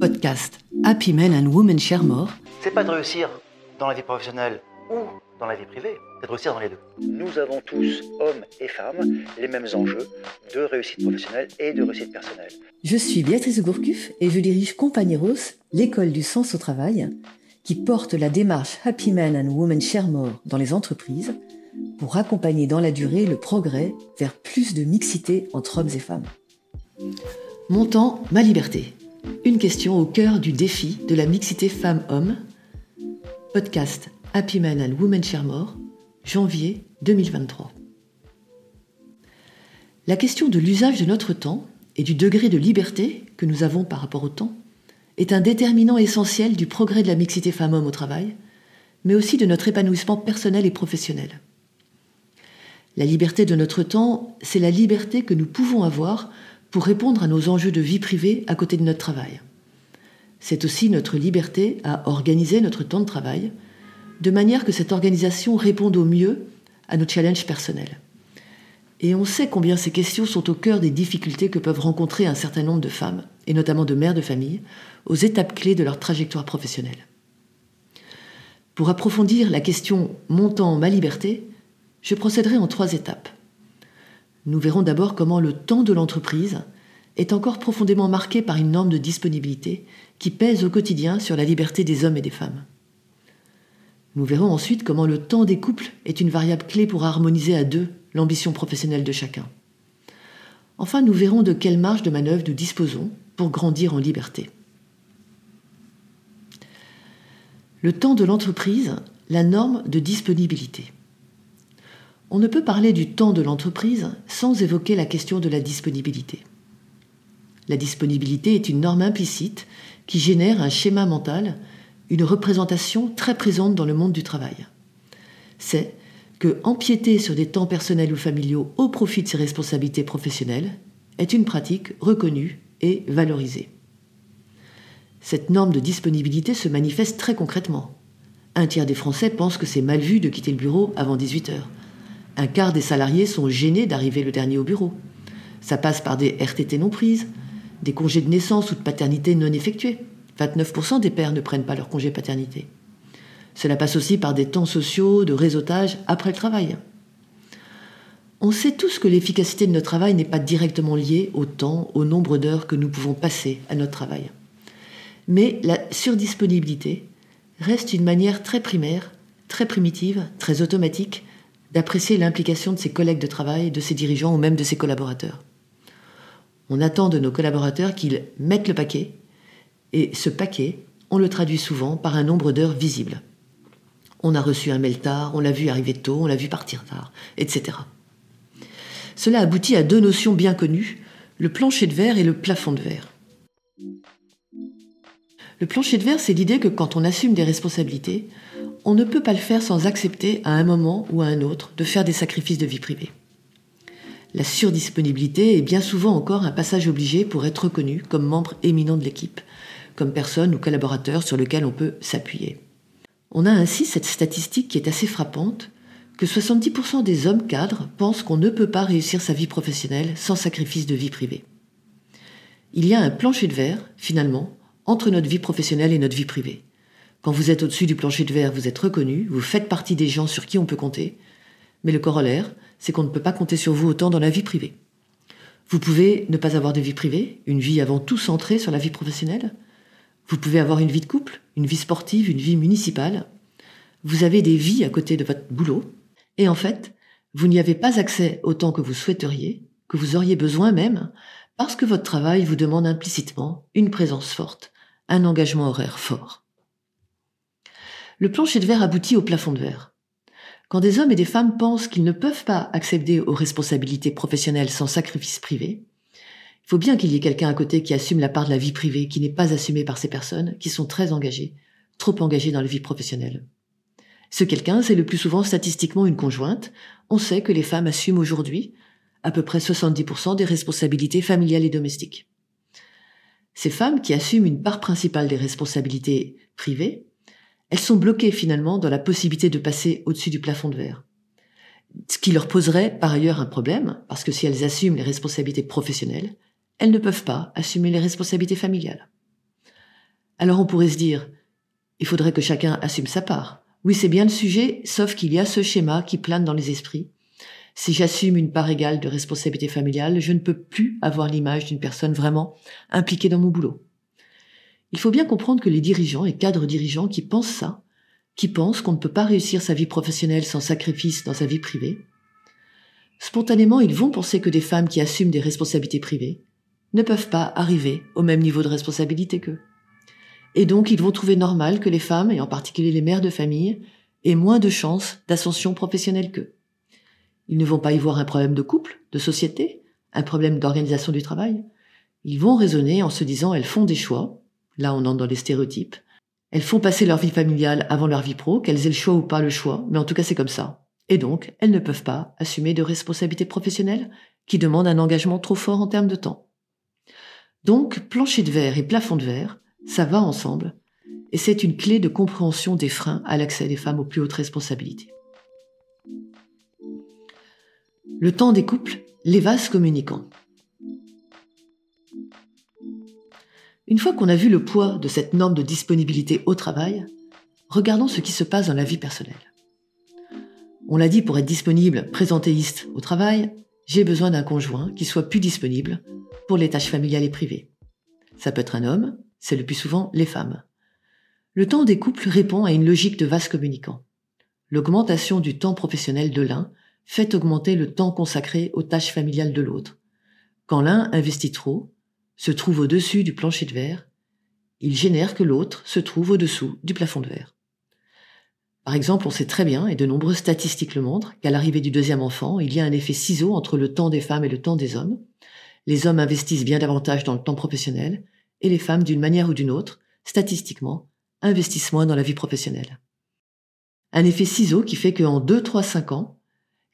Podcast Happy Men and Women Share More. C'est pas de réussir dans la vie professionnelle ou dans la vie privée, c'est de réussir dans les deux. Nous avons tous, hommes et femmes, les mêmes enjeux de réussite professionnelle et de réussite personnelle. Je suis Béatrice Gourcuff et je dirige Compagnie Rose, l'école du sens au travail, qui porte la démarche Happy Men and Women Share More dans les entreprises pour accompagner dans la durée le progrès vers plus de mixité entre hommes et femmes. Mon temps, ma liberté. Une question au cœur du défi de la mixité femmes-hommes. Podcast Happy Men and Women Share More, janvier 2023. La question de l'usage de notre temps et du degré de liberté que nous avons par rapport au temps est un déterminant essentiel du progrès de la mixité femmes-hommes au travail, mais aussi de notre épanouissement personnel et professionnel. La liberté de notre temps, c'est la liberté que nous pouvons avoir pour répondre à nos enjeux de vie privée à côté de notre travail. C'est aussi notre liberté à organiser notre temps de travail, de manière que cette organisation réponde au mieux à nos challenges personnels. Et on sait combien ces questions sont au cœur des difficultés que peuvent rencontrer un certain nombre de femmes, et notamment de mères de famille, aux étapes clés de leur trajectoire professionnelle. Pour approfondir la question « Mon temps, ma liberté », je procéderai en 3 étapes. Nous verrons d'abord comment le temps de l'entreprise est encore profondément marqué par une norme de disponibilité qui pèse au quotidien sur la liberté des hommes et des femmes. Nous verrons ensuite comment le temps des couples est une variable clé pour harmoniser à deux l'ambition professionnelle de chacun. Enfin, nous verrons de quelle marge de manœuvre nous disposons pour grandir en liberté. Le temps de l'entreprise, la norme de disponibilité. On ne peut parler du temps de l'entreprise sans évoquer la question de la disponibilité. La disponibilité est une norme implicite qui génère un schéma mental, une représentation très présente dans le monde du travail. C'est que empiéter sur des temps personnels ou familiaux au profit de ses responsabilités professionnelles est une pratique reconnue et valorisée. Cette norme de disponibilité se manifeste très concrètement. 1/3 des Français pensent que c'est mal vu de quitter le bureau avant 18h. 1/4 des salariés sont gênés d'arriver le dernier au bureau. Ça passe par des RTT non prises, des congés de naissance ou de paternité non effectués. 29% des pères ne prennent pas leur congé paternité. Cela passe aussi par des temps sociaux, de réseautage après le travail. On sait tous que l'efficacité de notre travail n'est pas directement liée au temps, au nombre d'heures que nous pouvons passer à notre travail. Mais la surdisponibilité reste une manière très primaire, très primitive, très automatique d'apprécier l'implication de ses collègues de travail, de ses dirigeants ou même de ses collaborateurs. On attend de nos collaborateurs qu'ils mettent le paquet, et ce paquet, on le traduit souvent par un nombre d'heures visibles. On a reçu un mail tard, on l'a vu arriver tôt, on l'a vu partir tard, etc. Cela aboutit à 2 notions bien connues, le plancher de verre et le plafond de verre. Le plancher de verre, c'est l'idée que quand on assume des responsabilités, on ne peut pas le faire sans accepter à un moment ou à un autre de faire des sacrifices de vie privée. La surdisponibilité est bien souvent encore un passage obligé pour être reconnu comme membre éminent de l'équipe, comme personne ou collaborateur sur lequel on peut s'appuyer. On a ainsi cette statistique qui est assez frappante, que 70% des hommes cadres pensent qu'on ne peut pas réussir sa vie professionnelle sans sacrifice de vie privée. Il y a un plancher de verre, finalement, entre notre vie professionnelle et notre vie privée. Quand vous êtes au-dessus du plancher de verre, vous êtes reconnu, vous faites partie des gens sur qui on peut compter. Mais le corollaire, c'est qu'on ne peut pas compter sur vous autant dans la vie privée. Vous pouvez ne pas avoir de vie privée, une vie avant tout centrée sur la vie professionnelle. Vous pouvez avoir une vie de couple, une vie sportive, une vie municipale. Vous avez des vies à côté de votre boulot. Et en fait, vous n'y avez pas accès autant que vous souhaiteriez, que vous auriez besoin même, parce que votre travail vous demande implicitement une présence forte, un engagement horaire fort. Le plancher de verre aboutit au plafond de verre. Quand des hommes et des femmes pensent qu'ils ne peuvent pas accéder aux responsabilités professionnelles sans sacrifice privé, il faut bien qu'il y ait quelqu'un à côté qui assume la part de la vie privée qui n'est pas assumée par ces personnes qui sont très engagées, trop engagées dans la vie professionnelle. Ce quelqu'un, c'est le plus souvent statistiquement une conjointe. On sait que les femmes assument aujourd'hui à peu près 70% des responsabilités familiales et domestiques. Ces femmes qui assument une part principale des responsabilités privées, elles sont bloquées finalement dans la possibilité de passer au-dessus du plafond de verre. Ce qui leur poserait par ailleurs un problème, parce que si elles assument les responsabilités professionnelles, elles ne peuvent pas assumer les responsabilités familiales. Alors on pourrait se dire, il faudrait que chacun assume sa part. Oui, c'est bien le sujet, sauf qu'il y a ce schéma qui plane dans les esprits. Si j'assume une part égale de responsabilité familiale, je ne peux plus avoir l'image d'une personne vraiment impliquée dans mon boulot. Il faut bien comprendre que les dirigeants et cadres dirigeants qui pensent ça, qui pensent qu'on ne peut pas réussir sa vie professionnelle sans sacrifice dans sa vie privée, spontanément, ils vont penser que des femmes qui assument des responsabilités privées ne peuvent pas arriver au même niveau de responsabilité qu'eux. Et donc, ils vont trouver normal que les femmes, et en particulier les mères de famille, aient moins de chances d'ascension professionnelle qu'eux. Ils ne vont pas y voir un problème de couple, de société, un problème d'organisation du travail. Ils vont raisonner en se disant « elles font des choix », là on entre dans les stéréotypes, « elles font passer leur vie familiale avant leur vie pro, qu'elles aient le choix ou pas le choix, mais en tout cas c'est comme ça ». Et donc, elles ne peuvent pas assumer de responsabilités professionnelles qui demandent un engagement trop fort en termes de temps. Donc, plancher de verre et plafond de verre, ça va ensemble, et c'est une clé de compréhension des freins à l'accès des femmes aux plus hautes responsabilités. Le temps des couples, les vases communicants. Une fois qu'on a vu le poids de cette norme de disponibilité au travail, regardons ce qui se passe dans la vie personnelle. On l'a dit, pour être disponible, présentéiste au travail, j'ai besoin d'un conjoint qui soit plus disponible pour les tâches familiales et privées. Ça peut être un homme, c'est le plus souvent les femmes. Le temps des couples répond à une logique de vase communicant. L'augmentation du temps professionnel de l'un fait augmenter le temps consacré aux tâches familiales de l'autre. Quand l'un investit trop, se trouve au-dessus du plancher de verre, il génère que l'autre se trouve au-dessous du plafond de verre. Par exemple, on sait très bien, et de nombreuses statistiques le montrent, qu'à l'arrivée du deuxième enfant, il y a un effet ciseau entre le temps des femmes et le temps des hommes. Les hommes investissent bien davantage dans le temps professionnel, et les femmes, d'une manière ou d'une autre, statistiquement, investissent moins dans la vie professionnelle. Un effet ciseau qui fait qu'en 2, 3, 5 ans,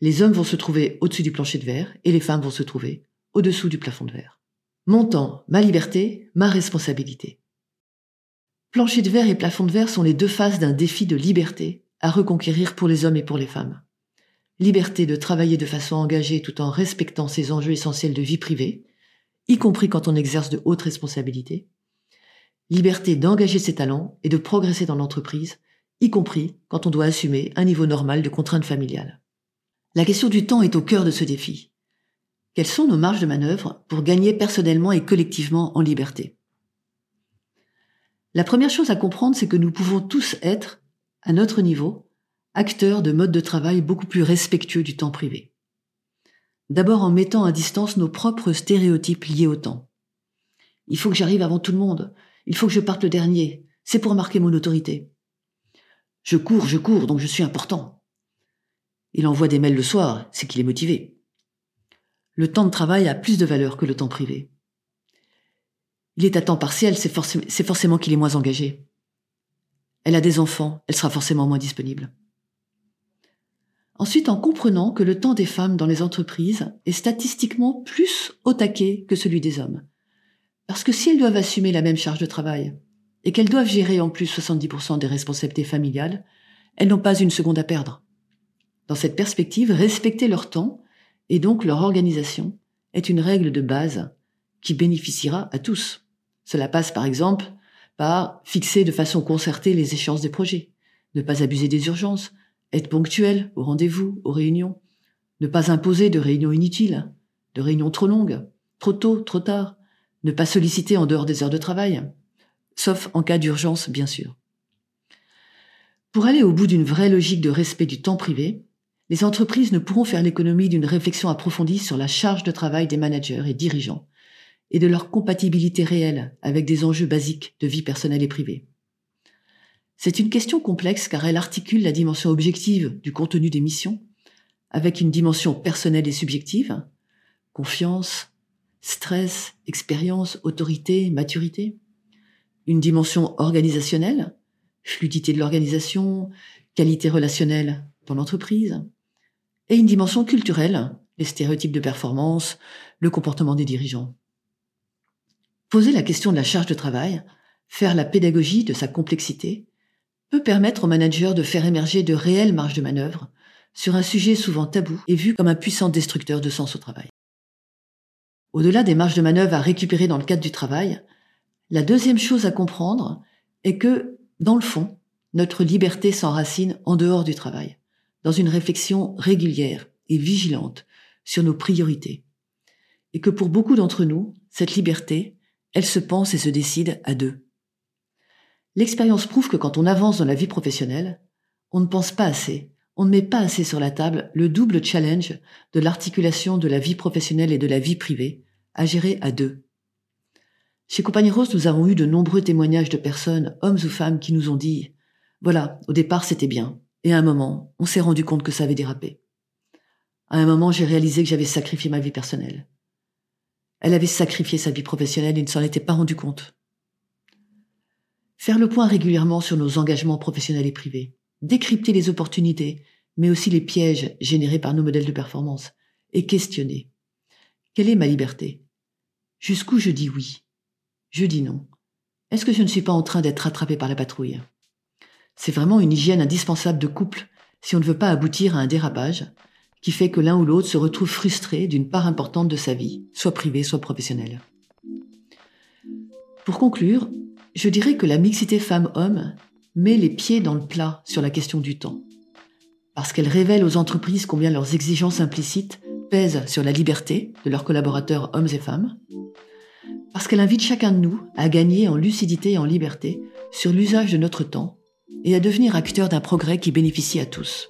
les hommes vont se trouver au-dessus du plancher de verre, et les femmes vont se trouver au-dessous du plafond de verre. Mon temps, ma liberté, ma responsabilité. Plancher de verre et plafond de verre sont les deux faces d'un défi de liberté à reconquérir pour les hommes et pour les femmes. Liberté de travailler de façon engagée tout en respectant ses enjeux essentiels de vie privée, y compris quand on exerce de hautes responsabilités. Liberté d'engager ses talents et de progresser dans l'entreprise, y compris quand on doit assumer un niveau normal de contraintes familiales. La question du temps est au cœur de ce défi. Quelles sont nos marges de manœuvre pour gagner personnellement et collectivement en liberté ? La première chose à comprendre, c'est que nous pouvons tous être, à notre niveau, acteurs de modes de travail beaucoup plus respectueux du temps privé. D'abord en mettant à distance nos propres stéréotypes liés au temps. Il faut que j'arrive avant tout le monde. Il faut que je parte le dernier. C'est pour marquer mon autorité. Je cours, donc je suis important. Il envoie des mails le soir, c'est qu'il est motivé. Le temps de travail a plus de valeur que le temps privé. Il est à temps partiel, c'est forcément qu'il est moins engagé. Elle a des enfants, elle sera forcément moins disponible. Ensuite, en comprenant que le temps des femmes dans les entreprises est statistiquement plus au taquet que celui des hommes. Parce que si elles doivent assumer la même charge de travail et qu'elles doivent gérer en plus 70% des responsabilités familiales, elles n'ont pas une seconde à perdre. Dans cette perspective, respecter leur temps et donc leur organisation est une règle de base qui bénéficiera à tous. Cela passe par exemple par fixer de façon concertée les échéances des projets, ne pas abuser des urgences, être ponctuel aux rendez-vous, aux réunions, ne pas imposer de réunions inutiles, de réunions trop longues, trop tôt, trop tard, ne pas solliciter en dehors des heures de travail, sauf en cas d'urgence bien sûr. Pour aller au bout d'une vraie logique de respect du temps privé, les entreprises ne pourront faire l'économie d'une réflexion approfondie sur la charge de travail des managers et dirigeants, et de leur compatibilité réelle avec des enjeux basiques de vie personnelle et privée. C'est une question complexe car elle articule la dimension objective du contenu des missions avec une dimension personnelle et subjective, confiance, stress, expérience, autorité, maturité, une dimension organisationnelle, fluidité de l'organisation, qualité relationnelle dans l'entreprise, et une dimension culturelle, les stéréotypes de performance, le comportement des dirigeants. Poser la question de la charge de travail, faire la pédagogie de sa complexité, peut permettre aux managers de faire émerger de réelles marges de manœuvre sur un sujet souvent tabou et vu comme un puissant destructeur de sens au travail. Au-delà des marges de manœuvre à récupérer dans le cadre du travail, la deuxième chose à comprendre, et que, dans le fond, notre liberté s'enracine en dehors du travail, dans une réflexion régulière et vigilante sur nos priorités, et que pour beaucoup d'entre nous, cette liberté, elle se pense et se décide à deux. L'expérience prouve que quand on avance dans la vie professionnelle, on ne pense pas assez, on ne met pas assez sur la table le double challenge de l'articulation de la vie professionnelle et de la vie privée à gérer à deux. Chez Compagnie Rose, nous avons eu de nombreux témoignages de personnes, hommes ou femmes, qui nous ont dit « Voilà, au départ, c'était bien. Et à un moment, on s'est rendu compte que ça avait dérapé. À un moment, j'ai réalisé que j'avais sacrifié ma vie personnelle. Elle avait sacrifié sa vie professionnelle et ne s'en était pas rendu compte. » Faire le point régulièrement sur nos engagements professionnels et privés, décrypter les opportunités, mais aussi les pièges générés par nos modèles de performance, et questionner. Quelle est ma liberté ? Jusqu'où je dis oui ? Je dis non. Est-ce que je ne suis pas en train d'être rattrapé par la patrouille ? C'est vraiment une hygiène indispensable de couple si on ne veut pas aboutir à un dérapage qui fait que l'un ou l'autre se retrouve frustré d'une part importante de sa vie, soit privée, soit professionnelle. Pour conclure, je dirais que la mixité femmes-hommes met les pieds dans le plat sur la question du temps, parce qu'elle révèle aux entreprises combien leurs exigences implicites pèsent sur la liberté de leurs collaborateurs hommes et femmes, parce qu'elle invite chacun de nous à gagner en lucidité et en liberté sur l'usage de notre temps, et à devenir acteur d'un progrès qui bénéficie à tous.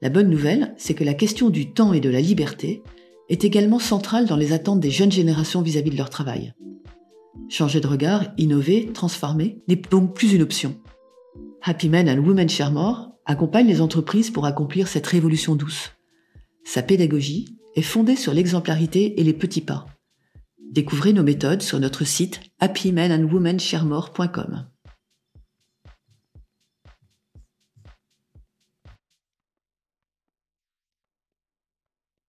La bonne nouvelle, c'est que la question du temps et de la liberté est également centrale dans les attentes des jeunes générations vis-à-vis de leur travail. Changer de regard, innover, transformer n'est donc plus une option. Happy Men and Women Share More accompagne les entreprises pour accomplir cette révolution douce. Sa pédagogie est fondée sur l'exemplarité et les petits pas. Découvrez nos méthodes sur notre site happymenandwomenshare-more.com.